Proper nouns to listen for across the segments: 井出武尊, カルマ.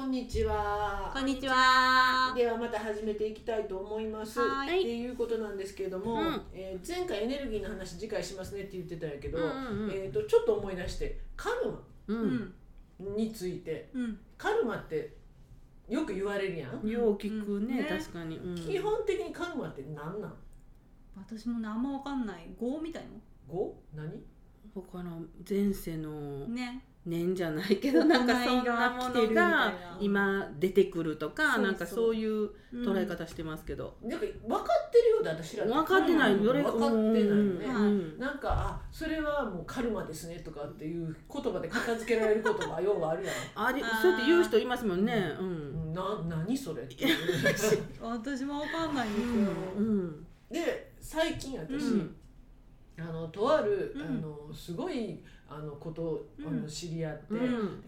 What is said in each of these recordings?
こんにちは。こんにちは。ではまた始めていきたいと思います。っていうことなんですけれども、前回エネルギーの話次回しますねって言ってたんやけど、ちょっと思い出してカルマについて、カルマってよく言われるやん。よう聞くね、確かに。基本的にカルマって何なん？私もねあんま分かんない。業みたいの？業？何？他の前世のね。年じゃないけどなんかそんなものが今出てくるとかなんかそういう捉え方してますけど、なんか分かってるようだ私ら分かってない、どれ分かってないね、なんかあそれはもうカルマですねとかっていう言葉で片付けられることがようあるやんあれそうやって言う人いますもんね。何それって私も分かんないんですよ。で最近私とあるすごいことを知り合って、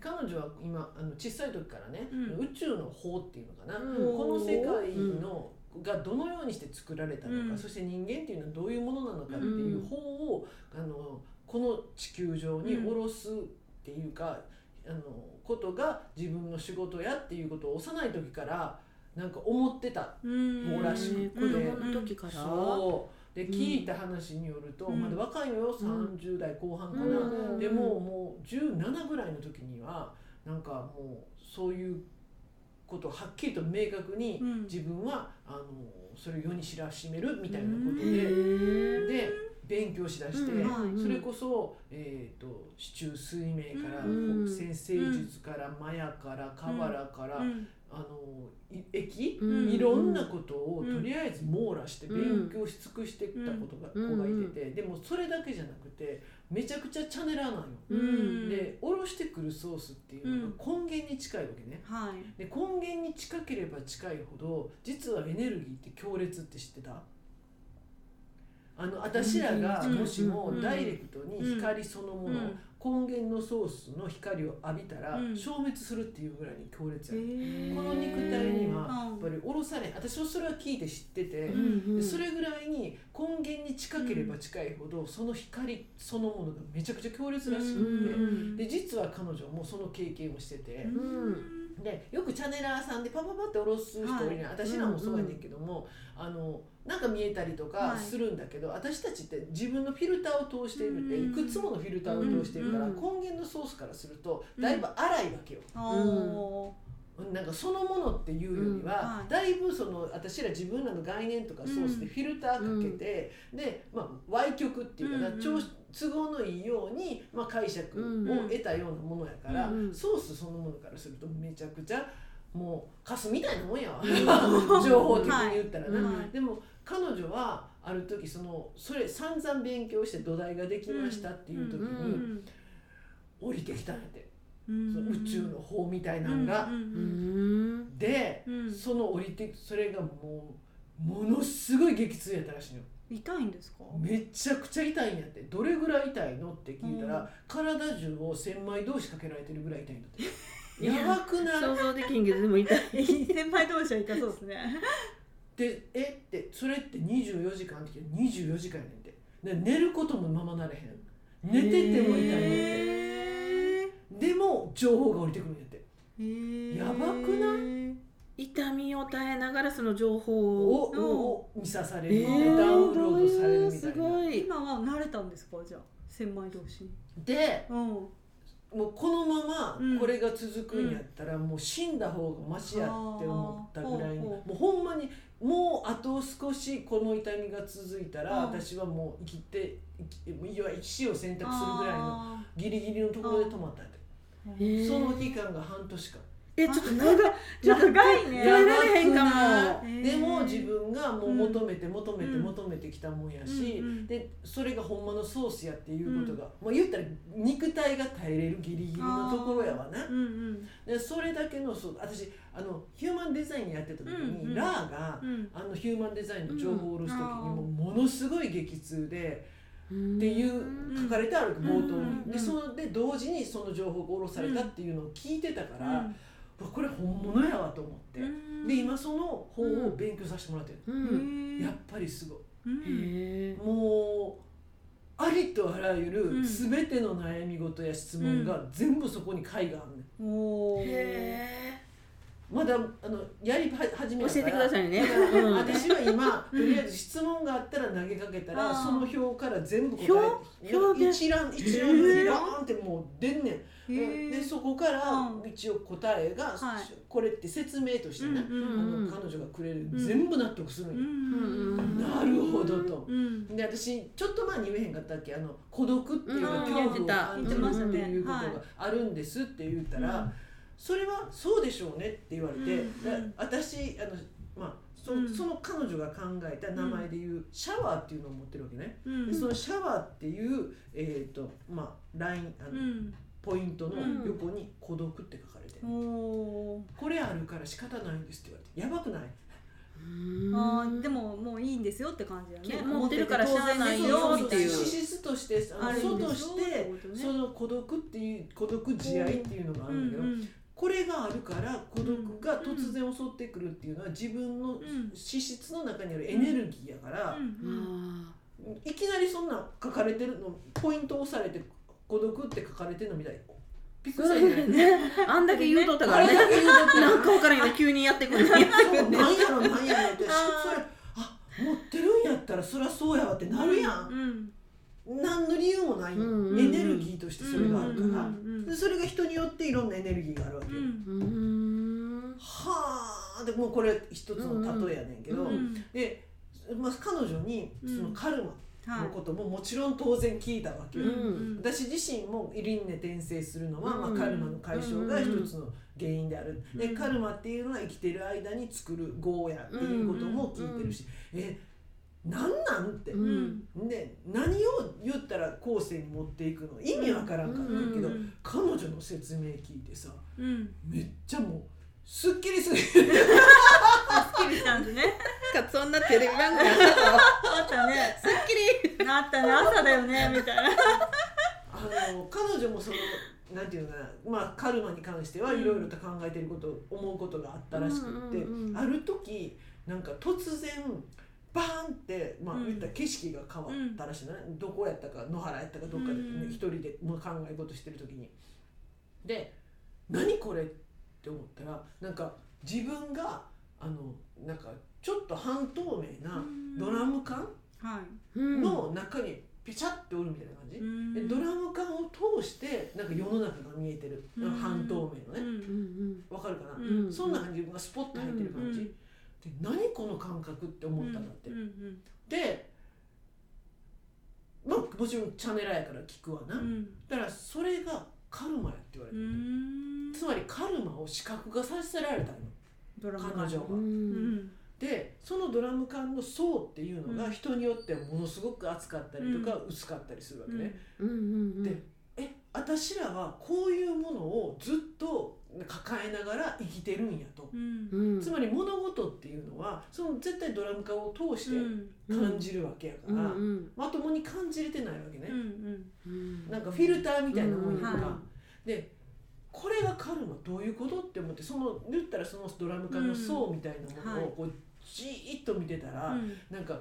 彼女は今小さい時からね、宇宙の法っていうのかな、この世界のがどのようにして作られたのか、そして人間っていうのはどういうものなのかっていう法をこの地球上に下ろすっていうかことが自分の仕事やっていうことを幼い時からなんか思ってた法らしくて、子供の時からそう。で聞いた話によると、まだ若いのよ、30代後半かな、でもう17ぐらいの時にはなんかもうそういうことをはっきりと明確に自分はそれを世に知らしめるみたいなことで勉強しだして、それこそ四柱推命から占星術からマヤからカバラからいろんなことをとりあえず網羅して勉強し尽くしてきた子がいてて、でもそれだけじゃなくてめちゃくちゃチャネラーなのよ、で下ろしてくるソースっていうのが根源に近いわけね、で根源に近ければ近いほど実はエネルギーって強烈って知ってた？私らがもしもダイレクトに光そのもの根源のソースの光を浴びたら消滅するっていうぐらいに強烈やね、この肉体にはやっぱり下ろされん。私はそれは聞いて知ってて、それぐらいに根源に近ければ近いほどその光そのものがめちゃくちゃ強烈らしくて、で実は彼女もその経験をしてて、でよくチャネラーさんでパパパって下ろす人いるね、私らもそうやねんけども、なんか見えたりとかするんだけど、私たちって自分のフィルターを通しているっていくつものフィルターを通しているから、根源のソースからするとだいぶ粗いわけよ、なんかそのものっていうよりは、だいぶその私ら自分らの概念とかソースでフィルターかけて、で、歪曲っていうか都合のいいように、解釈を得たようなものやから、ソースそのものからするとめちゃくちゃもうカスみたいなもんやわ情報的に言ったらな、でも彼女はある時それ散々勉強して土台ができましたっていう時に、降りてきたんやって。その宇宙の法みたいなのが、で、それがものすごい激痛やったらしいのよ。痛いんですか？めちゃくちゃ痛いんやって。どれぐらい痛いのって聞いたら、体中を1000枚同士かけられてるぐらい痛いんだってやばくない？想像できんけどでも痛い1000枚同士は痛そうですねで、ってそれって24時間って言って24時間やねんて。寝ることもままなれへん、寝てても痛いねんて、でも情報が降りてくるんやって。やばくない？痛みを耐えながらその情報を見さされる、ダウンロードされるみたいな。すごい。今は慣れたんですか？じゃあ千枚同士で、もうこのままこれが続くんやったら、もう死んだ方がマシやって思ったぐらいに、もうほんまにもうあと少しこの痛みが続いたら、私はもう死を選択するぐらいのギリギリのところで止まったんだ。その期間が半年間。ちょっと長いね。耐えられへんかも。でも自分がもう求めてきたもんやし、でそれがほんまのソースやっていうことが、もう言ったら肉体が耐えれるギリギリのところやわな。でそれだけの、私ヒューマンデザインやってた時に、ラーがヒューマンデザインの情報を下ろす時にものすごい激痛で。っていう書かれてある冒頭に、で同時にその情報が下ろされたっていうのを聞いてたから、これ本物やわと思って、で今その法を勉強させてもらってる、やっぱりすごい、もうありとあらゆる全ての悩み事や質問が全部そこに解があるね、まだやり始めるから教えてくださいね。私は今とりあえず質問があったら投げかけたらその表から全部答えて一覧ってもう出んねん。でそこから一応答えがこれって説明としてね、彼女がくれる全部納得するんよ。なるほどと。で私ちょっと前に言えへんかったっけ、孤独っていうか恐怖を感じますっていうことがあるんですって言ったら、それはそうでしょうねって言われて、私その彼女が考えた名前でいうシャワーっていうのを持ってるわけね。でそのシャワーっていうラインポイントの横に孤独って書かれて、これあるから仕方ないんですって言われて、やばくない？でももういいんですよって感じだね。持ってるからしゃあないよっていう資質として素としてその孤独っていう孤独慈愛っていうのがあるんだけど、これがあるから孤独が突然襲ってくるっていうのは自分の資質の中にあるエネルギーやから、いきなりそんな書かれてるのポイントを押されて孤独って書かれてるのみたいなびっくりするね。あんだけ言うとったからね。なんか分からんよ急にやってくる。なんやろってそれ持ってるんやったらそりゃそうやわってなるやん。何の理由もないエネルギーとしてそれがあるから、それが人によっていろんなエネルギーがあるわけよ。はあ、でもこれ一つの例えやねんけど、で彼女にそのカルマのことももちろん当然聞いたわけよ。私自身も輪廻転生するのはカルマの解消が一つの原因である。でカルマっていうのは生きてる間に作る業やっていうことも聞いてるし、なんなんって、で何を言ったら後世に持っていくの意味わからんかったけど、彼女の説明聞いてさ、めっちゃもうすっきりする。すっきりしたんですね。そんなテレビ番組あったの。あったね。すっきりなったね。朝だよねみたいな。彼女もそのなんていうのかな、カルマに関してはいろいろと考えてること思うことがあったらしくって、ある時なんか突然。バーンって、言ったら景色が変わったらしいな、どこやったか野原やったかどっかで、一人で考え事してる時にで何これって思ったら、なんか自分がなんかちょっと半透明なドラム缶の中にピチャっておるみたいな感じ、でドラム缶を通してなんか世の中が見えてる、半透明のね、わかるかな、そんな感じがスポッと入ってる感じ、で何この感覚って思ったんだって、で、もちろんチャネラやから聞くわな、だからそれがカルマやって言われてる、つまりカルマを視覚化させられたの彼女が、でそのドラム缶の層っていうのが人によってはものすごく厚かったりとか薄かったりするわけね、で私らはこういうものをずっと抱えながら生きてるんやと、つまり物事っていうのはその絶対ドラム缶を通して感じるわけやから、まともに感じれてないわけね、なんかフィルターみたいなもんやから、でこれがカルマどういうことって思って、言ったらそのドラム缶の層みたいなものをこうじーっと見てたら、なんか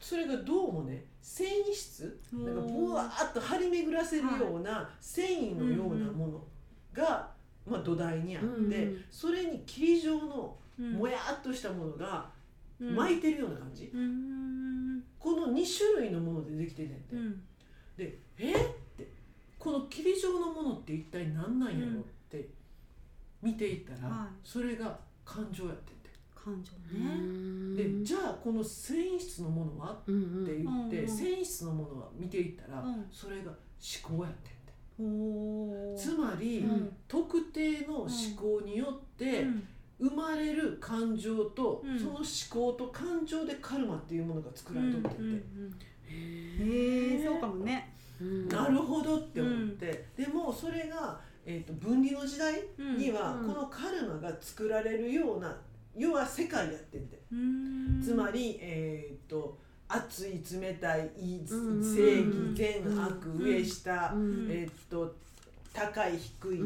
それがどうもね繊維質なんかブワーっと張り巡らせるような繊維のようなものが土台にあって、それに霧状のもやっとしたものが巻いてるような感じ、この2種類のものでできてるんだって、でってこの霧状のものって一体何なんやろって見ていったら、それが感情やってんだよ。感情ね。でじゃあこの繊維質のものはって言って、繊維質のものは見ていったら、それが思考やってんだよ。つまり、特定の思考によって生まれる感情と、その思考と感情でカルマっていうものが作られとってて、そうかもね、なるほどって思って、でもそれが、分離の時代にはこのカルマが作られるような要は世界やってんで、つまり熱い冷たい正義善悪上下高い低い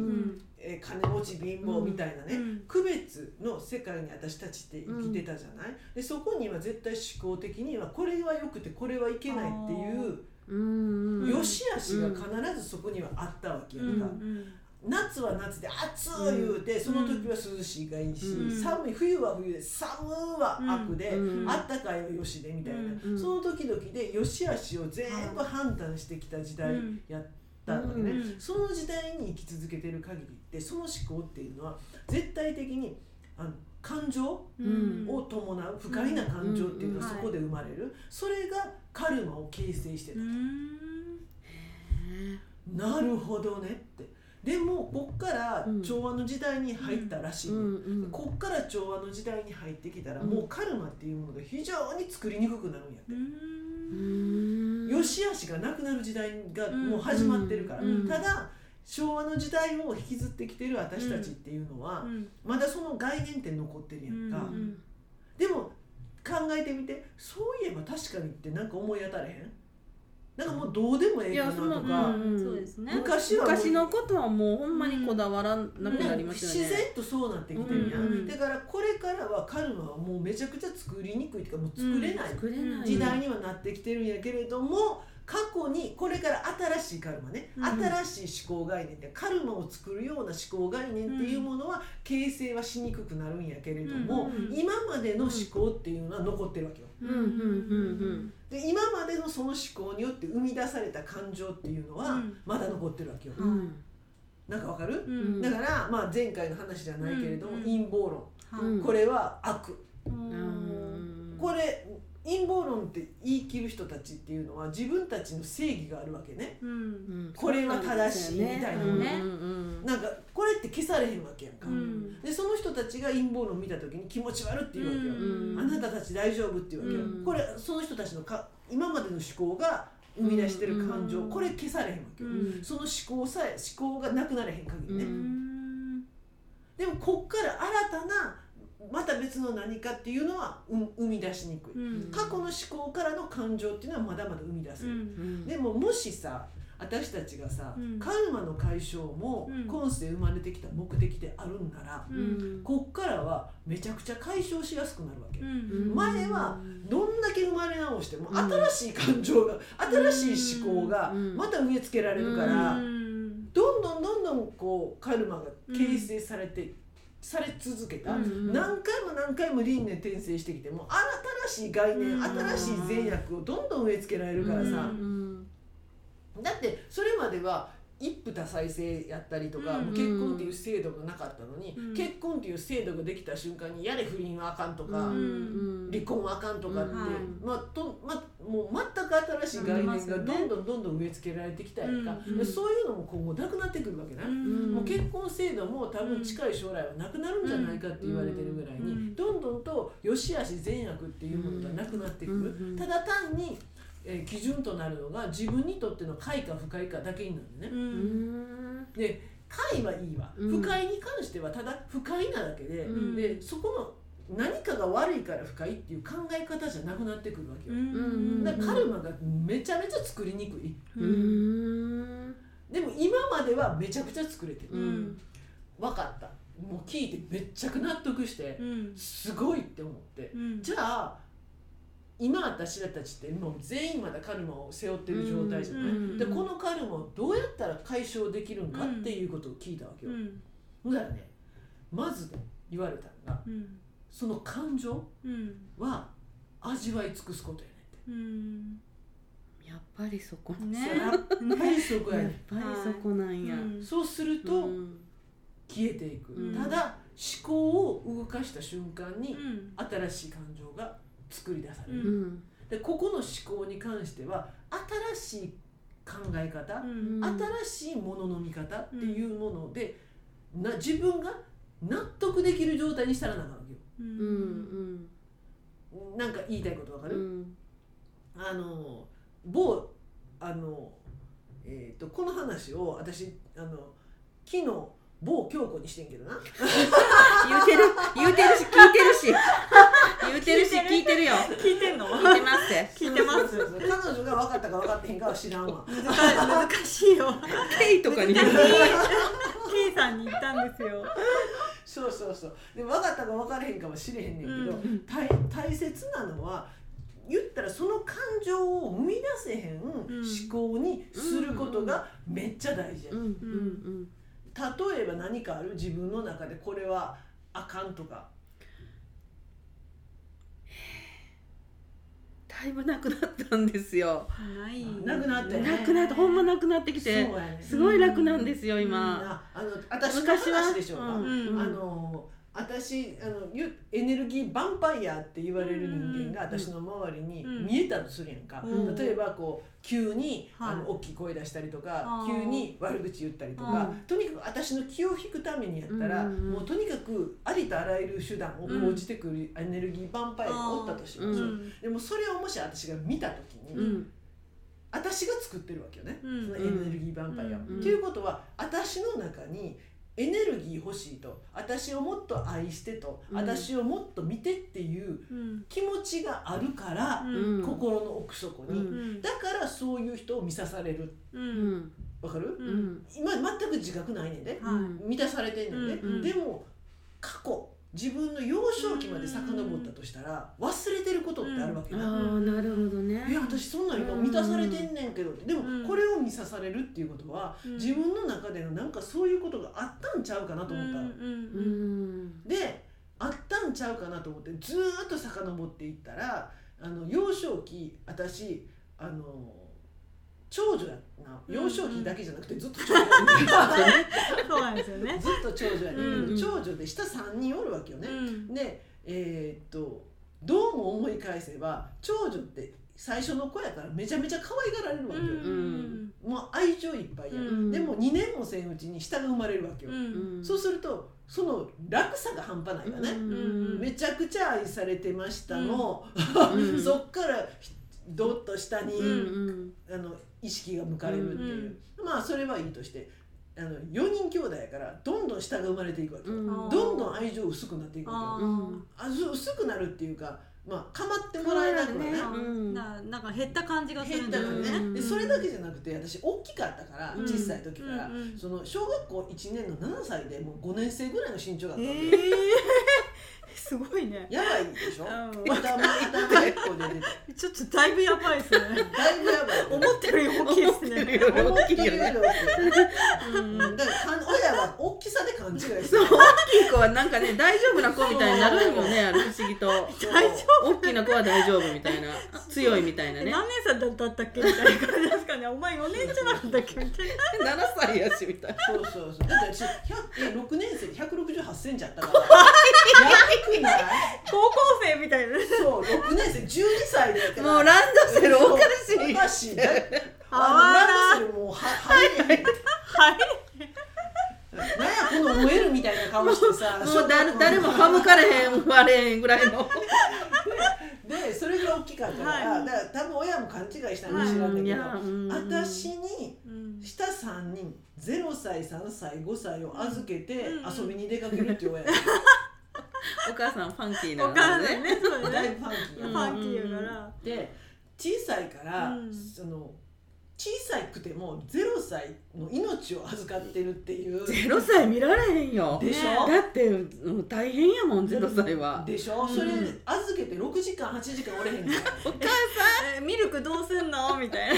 金持ち貧乏みたいなね区別の世界に私たちって生きてたじゃない。でそこには絶対思考的にはこれは良くてこれはいけないっていう良し悪しが必ずそこにはあったわけやから、夏は夏で暑い言うて、その時は涼しいがいいし、寒い冬は冬で寒は悪で、あったかいはよしでみたいな、その時々でよしあしを全部判断してきた時代やったのでね、その時代に生き続けてる限りって、その思考っていうのは絶対的に感情を伴う不快な感情っていうのはそこで生まれる、それがカルマを形成してたと。なるほどねって。でもこっから調和の時代に入ったらしい、こっから調和の時代に入ってきたら、もうカルマっていうものが非常に作りにくくなるんやって。よしあしがなくなる時代がもう始まってるから、ただ昭和の時代を引きずってきてる私たちっていうのは、まだその概念って残ってるやんか、でも考えてみて、そういえば確かにってなんか思い当たれへん？なんかもうどうでもええかなとか、昔のことはもうほんまにこだわらなくなりましたよね。自然とそうなってきてるやん、だからこれからはカルマはもうめちゃくちゃ作りにくいっていうか、もう作れない時代にはなってきてるんやけれども、過去にこれから新しいカルマね、新しい思考概念でカルマを作るような思考概念っていうものは形成はしにくくなるんやけれども、今までの思考っていうのは残ってるわけよ。で、今までのその思考によって生み出された感情っていうのはまだ残ってるわけよ。なんかわかる？だから、まあ、前回の話じゃないけれども、陰謀論、これは悪、これ陰謀論って言い切る人たちっていうのは自分たちの正義があるわけね、これは正しいみたいなのね、なんかこれって消されへんわけやんか、でその人たちが陰謀論見た時に気持ち悪って言うわけよ、あなたたち大丈夫って言うわけよ、これその人たちの今までの思考が生み出してる感情、これ消されへんわけよ、その思考がなくなれへん限りね、でもこっから新たなまた別の何かっていうのは生み出しにくい、過去の思考からの感情っていうのはまだまだ生み出せる、でももしさ、私たちがさ、カルマの解消も今世生まれてきた目的であるんなら、こっからはめちゃくちゃ解消しやすくなるわけ、前はどんだけ生まれ直しても新しい感情が、新しい思考がまた植え付けられるから、どんどんこうカルマが形成され続けた、何回も何回も輪廻転生してきても、新しい概念、新しい善悪をどんどん植え付けられるからさ、だってそれまでは一夫多妻制やったりとか、もう結婚っていう制度がなかったのに、結婚っていう制度ができた瞬間にやれ不倫はあかんとか、離婚はあかんとかって、もう全く新しい概念がどんどん植え付けられてきたりとか、そういうのも今後なくなってくるわけね、もう結婚制度も多分近い将来はなくなるんじゃないかって言われてるぐらいに、どんどんと良し悪し善悪っていうものがなくなってくる、ただ単に基準となるのが自分にとっての快か不快かだけになるんだよね。で、快はいいわ、不快に関してはただ不快なだけ で、そこの何かが悪いから不快っていう考え方じゃなくなってくるわけよ。だからカルマがめちゃめちゃ作りにくい。でも今まではめちゃくちゃ作れてる、分かった、もう聞いてめっちゃく納得してすごいって思って、じゃあ今私たちってもう全員まだカルマを背負ってる状態じゃない、でこのカルマをどうやったら解消できるんかっていうことを聞いたわけよ、だからね、まず言われたのが、その感情は味わい尽くすことやねって、やっぱりそこね、やっぱりそこやねやっぱりそこなんや、そうすると、消えていく、ただ思考を動かした瞬間に、新しい感情が作り出される、でここの思考に関しては新しい考え方、新しいものの見方っていうもので、自分が納得できる状態にしたらならないわけよ、なんか言いたいことわかる？この話を私昨日某京子にしてんけどな言うてるし聞いてるよ聞いてんの聞いてます彼女が分かったか分かってへんかは知らんわ難しいよケイとかにケイさんに言ったんですよそうで分かったか分からへんかもしれへんねんけど、大切なのは言ったらその感情を生み出せへん思考にすることがめっちゃ大事や、例えば何かある？自分の中でこれはあかんとか。だいぶなくなったんですよ。ないなくなって、なくなって、ほんまなくなってきて、ね、すごい楽なんですよ、今。私の話でしょうか。私エネルギーバンパイアって言われる人間が私の周りに見えたとするやんか、うん、例えばこう急に、はい、大きい声出したりとか急に悪口言ったりとか、とにかく私の気を引くためにやったら、うん、もうとにかくありとあらゆる手段を講じてくるエネルギーバンパイアがおったとしましょう、うん、でもそれをもし私が見た時に、うん、私が作ってるわけよね、うん、そのエネルギーバンパイアを、うん、ということは私の中にエネルギー欲しいと、私をもっと愛してと、うん、私をもっと見てっていう気持ちがあるから、うん、心の奥底に、うん、だからそういう人を満たされる、うん、わかる、うん、今全く自覚ないねんで、うん、満たされてんねんで、うん、でも過去自分の幼少期まで遡ったとしたら忘れてることってあるわけだ、うん、ああなるほどね。いや私そんなに満たされてんねんけど、でもこれを満たされるっていうことは、うん、自分の中でのなんかそういうことがあったんちゃうかなと思った、うん、であったんちゃうかなと思ってずっと遡っていったら、幼少期私長女やな、幼少期だけじゃなくてずっと長女やねずっと長女やね、うん、長女で下3人おるわけよね、うん、でどうも思い返せば長女って最初の子やからめちゃめちゃ可愛がられるわけよ、うん、もう愛情いっぱいや、うん、でも2年もせんうちに下が生まれるわけよ、うん、そうするとその楽さが半端ないわね、うん、めちゃくちゃ愛されてましたの、うん、そっからどっと下に、うんうん、意識が向かれるっていう、うんうん、まあそれはいいとして、4人兄弟やからどんどん下が生まれていくわけ、うん、どんどん愛情薄くなっていくわけ、うん、薄くなるっていうか、まあ構ってもらえなくはね、うん、なんか減った感じがするんだよね、うん、でそれだけじゃなくて私大きかったから、うん、小さい時から、うんうん、その小学校1年の7歳でもう5年生ぐらいの身長だったんだよ、すごいね。やばいでしょ。ちょっとだいぶやばいですね。だいぶやばい。思ってるより大きいですね。思ってるより大きい。だから親は大きさで勘違いする。大きい子はなんかね大丈夫な子みたいになるんよね、あれ不思議と。大きな子は大丈夫みたいな、強いみたいなね。何年生だったっけみたいな感じですかね。お前4年じゃなかったっけみたいな。7歳やしみたいな。そうそうそう。だって6年生で168センチあったから。高校生みたいなそう6年生12歳だからもうランドセルおかしいランドセルもうなんやこの燃えるみたいな顔してさもう誰も歯向かれへん割れへんぐらいのでそれが大きかったから、はい、だから多分親も勘違いしたのか知らんけど、私に下3人0歳3歳5歳を預けて遊びに出かけるっていう親やお母さんファンキーなのね。だいぶファンキー。ファンキーやから。で、小さいから、小さくても0歳の命を預かってるっていう。0歳見られへんよ。でしょ。だって大変やもん0歳は。でしょ。それ預けて6時間8時間おれへんから。お母さんミルクどうすんのみたいな。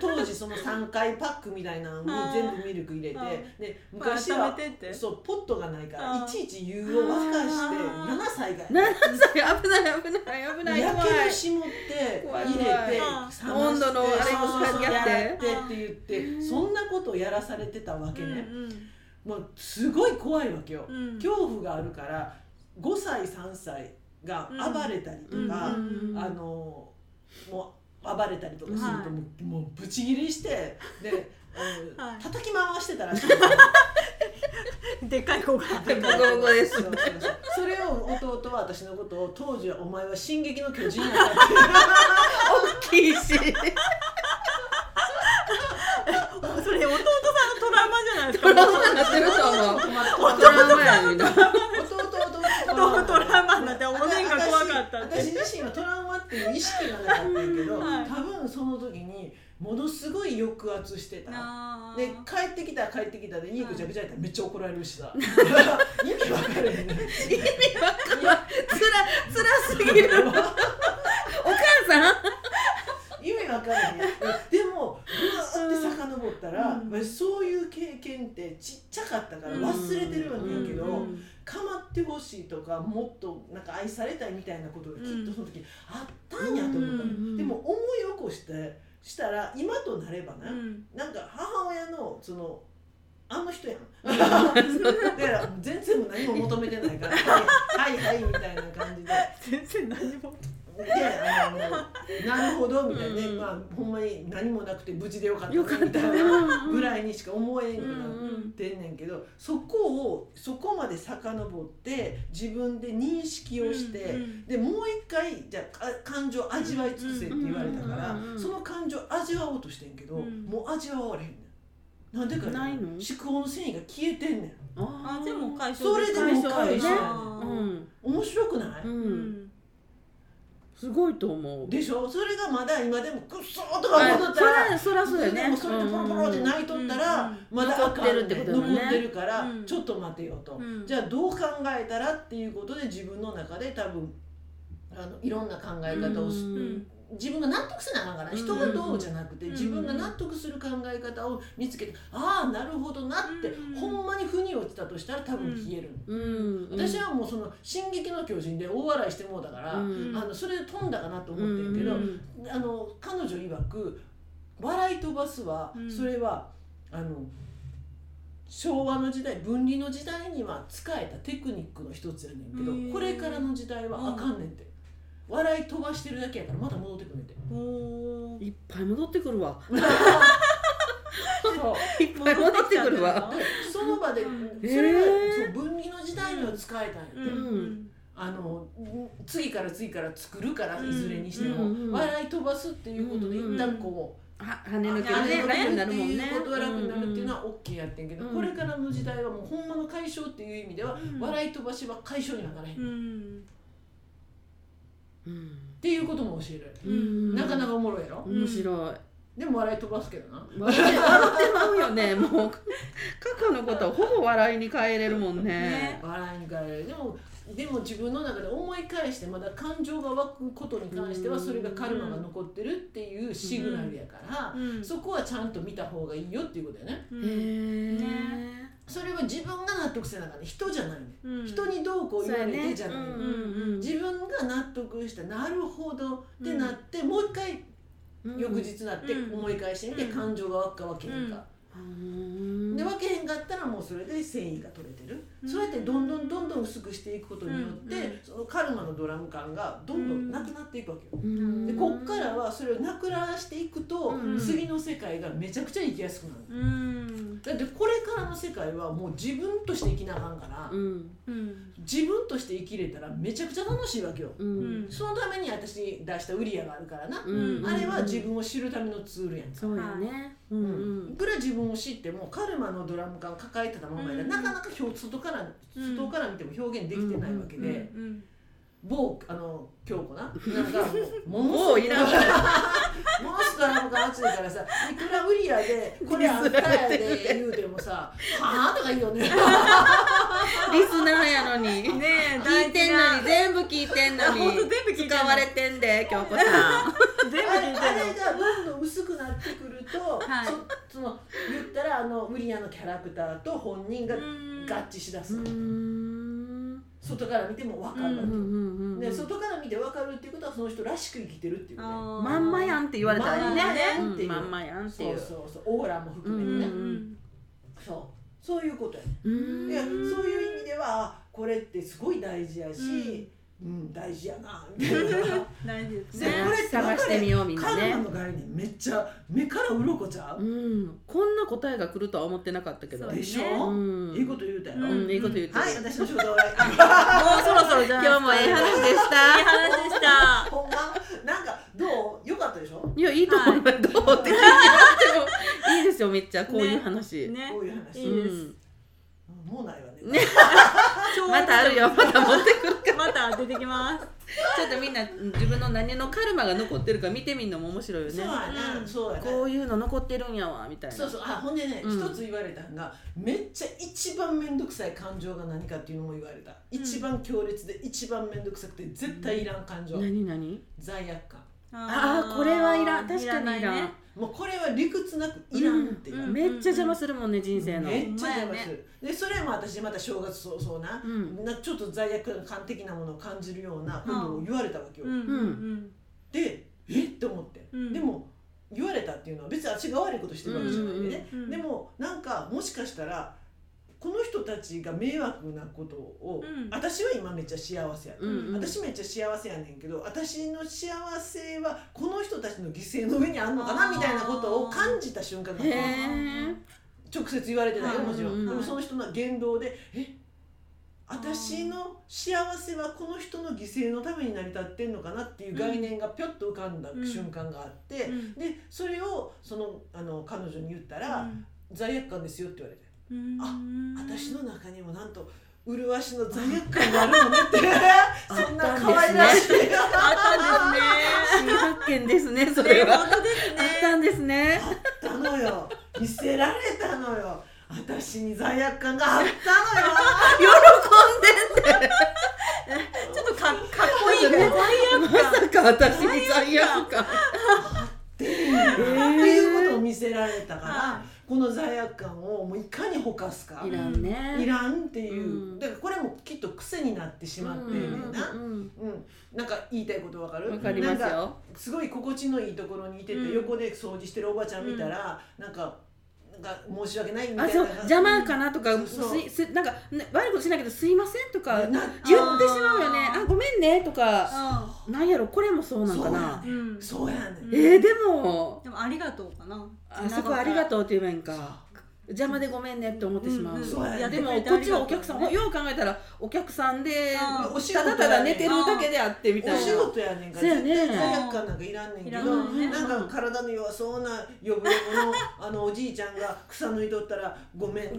当時その3回パックみたいなのに全部ミルク入れて、で昔はそうポットがないからいちいち湯を沸かして7歳が。7歳危ない危ない危ない。やけど絞って入れて。温度のあれを使ってやってって言って、そんなことをやらされてたわけね、もうすごい怖いわけよ、恐怖があるから。5歳3歳が暴れたりとか、もう暴れたりとかするともうブチギレしてで叩き回してたらしいでかい子がでかい子ですそれを弟は私のことを当時はお前は進撃の巨人やなって大きいしそれ弟さんのトラウマじゃないですか。トラウマになってると思う。トラウマやみんなトラウマになってお年が怖かったって。私自身はトラウマっていう意識がなかったけど、多分その時にものすごい抑圧してた。で帰ってきたで家ぐちゃぐちゃやったらめっちゃ怒られるしさ意味わかるよね。意味わかるわ。辛すぎるわお母さん意味わかるね。でもぐわーって遡ったら、そういう経かったから忘れてるんだけど、構ってほしいとかもっとなんか愛されたいみたいなことがきっとその時あったんやと思った、でも思い起こしたら今となればね、なんか母親のそのあの人やんだから全然も何も求めてないからはいはいみたいな感じで全然何もでなるほどみたいなね、まあほんまに何もなくて無事でよかったみたいなぐらいにしか思えんくなってんねんけど、そこまで遡って自分で認識をして、でもう一回じゃあ感情味わい尽くせって言われたから、その感情味わおうとしてんけど、もう味わわれへんねん。なんでかね、思考の繊維が消えてんねん。あでも解消です。それでも解消ね。面白くない？すごいと思うでしょ。それがまだ今でもクッソーとか戻ったらそらそうだよね。でもそれでポロポロって泣いとったらまだ残ってるってことだもんね。残ってるからちょっと待てよと、じゃあどう考えたらっていうことで自分の中で多分いろんな考え方を自分が納得せなあかんから、人がどうじゃなくて自分が納得する考え方を見つけて、ああなるほどなって、ほんまに腑に落ちたとしたら多分消える、私はもうその進撃の巨人で大笑いしてもうだから、それで飛んだかなと思ってるけど、彼女曰く笑い飛ばすは、それは昭和の時代、分離の時代には使えたテクニックの一つやねんけど、これからの時代はあかんねんって、笑い飛ばしてるだけやからまた戻ってくるって。いっぱい戻ってくるわ。いっぱい戻ってくるわ。その場でそれが分離の時代には使えたんやって。次から次から作るから、いずれにしても笑い飛ばすっていうことで一旦こう跳ね抜けになるもんね。ことは楽になるっていうのは OK やってんけど、これからの時代はもうほんまの解消っていう意味では笑い飛ばしは解消にはならへん。っていうことも教える、なかなかおもろいやろ。面白い。でも笑い飛ばすけどな、笑ってまうよね。もう過去のことはほぼ笑いに変えれるもん ね笑いに変えれる。でも自分の中で思い返してまだ感情が湧くことに関してはそれがカルマが残ってるっていうシグナルやから、そこはちゃんと見た方がいいよっていうことやね。それは自分が納得せながら、人じゃないね、人にどうこう言われてじゃない、自分が納得してなるほどってなって、もう一回翌日になって思い返してみて、感情が湧くか湧けへんか、で分けへんかったらもうそれで繊維が取れてる、そうやってどんどんどんどん薄くしていくことによって、そのカルマのドラム感がどんどんなくなっていくわけよ、でこっからはそれをなくらしていくと、次の世界がめちゃくちゃ生きやすくなる、だってこれからの世界はもう自分として生きなあかんから、自分として生きれたらめちゃくちゃ楽しいわけよ、そのために私に出したウリアがあるからな、あれは自分を知るためのツールやんか。そうだね。いくら自分を知ってもカルマのドラム缶抱えてたままやら、なかなか外から見ても表現できてないわけで、某京子なんかもういらんもうすからもが熱いからさ、いくらウリアでこれあったやで言うてもさ、はぁとか言うよね。リスナーやのにねえ、聞いてんのに、全部聞いてんのに使われてんで京子さん。あれがどんどん薄くなってくると、その言ったらウリアのキャラクターと本人が合致しだす。外から見ても分かるわけ、で外から見て分かるっていうことはその人らしく生きてるっていうね。まんまやんって言われたらね、まんまやんっていう、そうオーラも含めてね、そういうことやね。そういう意味ではこれってすごい大事やし、大事やなみたいな。大事ですね。これ探してみようみんなね。カルマの概念めっちゃ目から鱗ちゃう。こんな答えが来るとは思ってなかったけど。でしょ。いいこと言うたよ。いいこと言うた。はい、私の仕事は。もうそろそろじゃあ今日もいい話でした。いい話でした。ほんまなんかどう良かったでしょ。いやいいと思う。どうって言ってもいいですよ、めっちゃこういう話。こういう話。いいです。もうないわね。またあるよ。また持ってくるから。また出てきます。ちょっとみんな自分の何のカルマが残ってるか見てみるのも面白いよね。そうやね。こういうの残ってるんやわみたいな。そうそう。あ、ほんでね、一つ言われたのが、めっちゃ一番めんどくさい感情が何かっていうのも言われた。一番強烈で一番めんどくさくて絶対いらん感情。何？罪悪感。ああこれはいらん、確かにいらん、もうこれは理屈なくいらんっていう、うん、めっちゃ邪魔するもんね、人生のめっちゃ邪魔する、ね、でそれも私また正月早々な、うん、ちょっと罪悪感的なものを感じるようなことを言われたわけよ、うんうん、でえって思って、うん、でも言われたっていうのは別に私が悪いことしてるわけじゃないんでね、うんうんうん、でもなんかもしかしたらこの人たちが迷惑なことを、うん、私は今めっちゃ幸せや、うんうん、私めっちゃ幸せやねんけど、私の幸せはこの人たちの犠牲の上にあんのかなみたいなことを感じた瞬間だった。直接言われてないよ、もちろん、うんうん、でもその人の言動で私の幸せはこの人の犠牲のために成り立ってんのかなっていう概念がぴょっと浮かんだ瞬間があって、うんうん、でそれを彼女に言ったら、うん、罪悪感ですよって言われて、あ、私の中にもなんと麗しの罪悪感があるのねってそんな可愛らしいあったんですね、新発見ですね、それは、ね、本当ですね、あったんですね、あったのよ、見せられたのよ、私に罪悪感があったのよ喜んでんねちょっとかっこいいね、まさか私に罪悪感あっていうことを見せられたから、この罪悪感をもういかにほかすか、いらんね、いらんっていう、うん、だからこれもきっと癖になってしまってるねんな、うんうんうん、なんか言いたいことわかる？わかりますよ。なんかすごい心地のいいところにいてて、うん、横で掃除してるおばちゃん見たら、うん、なんか申し訳ないみたいな、あそう邪魔かなとか、なんか悪いことしないけどすいませんとか言ってしまうよね、あごめんねとか、なんやろこれもそうなんかな、そうやね、うん、でもありがとうかな、あそこありがとうって言えばいいんか、邪魔でごめんねって思ってしまう、うんうんうん、いやでもこっちはお客さん、よう考えたらお客さんでただただ寝てるだけであってみたいな、お仕事やねんから絶対罪悪感なんかいらんねんけど、なんか体の弱そうなヨブヨブのおじいちゃんが草抜いとったらごめんって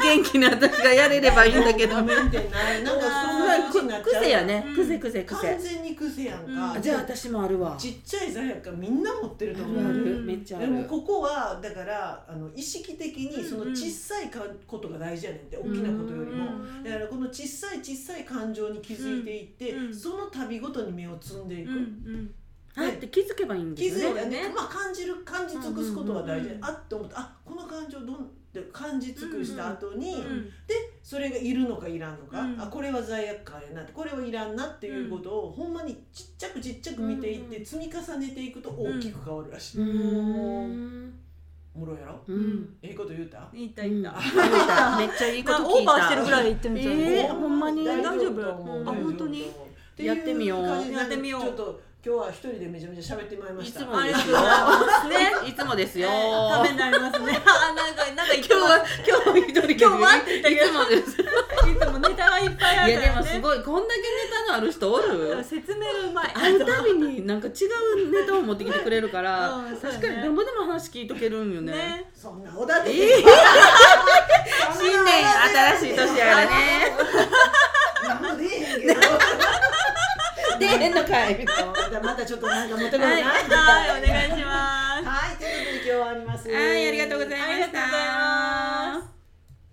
元気な私がやれればいいんだけどごめんってない、なんかそんな感じになっちゃう、癖やね、癖完全に癖やんか、うん、じゃあ私もあるわ、ちっちゃい罪悪感みんな持ってると思う、めっちゃある、でもここはだから意識的にその小さいことが大事やねんって、うん、大きなことよりも、だからこの小さい感情に気づいていって、うん、その度ごとに目を摘んでいく、うんうん、はいって気づけばいいんですよね、気づいてね、まあ、感じ尽くすことが大事、うんうんうん、あっと思って、あこの感情どんって感じ尽くした後に、うんうん、でそれがいるのかいらんのか、うん、あこれは罪悪感やなって、これはいらんなっていうことを、うん、ほんまにちっちゃく見ていって、うん、積み重ねていくと大きく変わるらしい、もろやろ、うん、いいこと言っためっちゃいいこと聞いた、オーバーしてるぐらい言ってみちゃう、ほんまに大丈夫、あ本当にやってみよう、ちょっと今日は一人でめちゃめちゃ喋ってまいりました、いつもですよね、いつもですよ、ためになりますねなんか今日は一人で、今日はって言ったけどいつもですいつもネタがいっぱいあるからね、いやでもすごい、こんだけネタのある人おる、説明がうまい、会うたびになんか違うネタを持ってきてくれるから確かにでも話聞いとけるんよ ねそんなおだてて、新年新しい年やらねなんも出えへんけど出えへんのかいまたちょっとなんか求めるな、はい、お願いしますはい、ということで今日はあります、はい、ありがとうございました。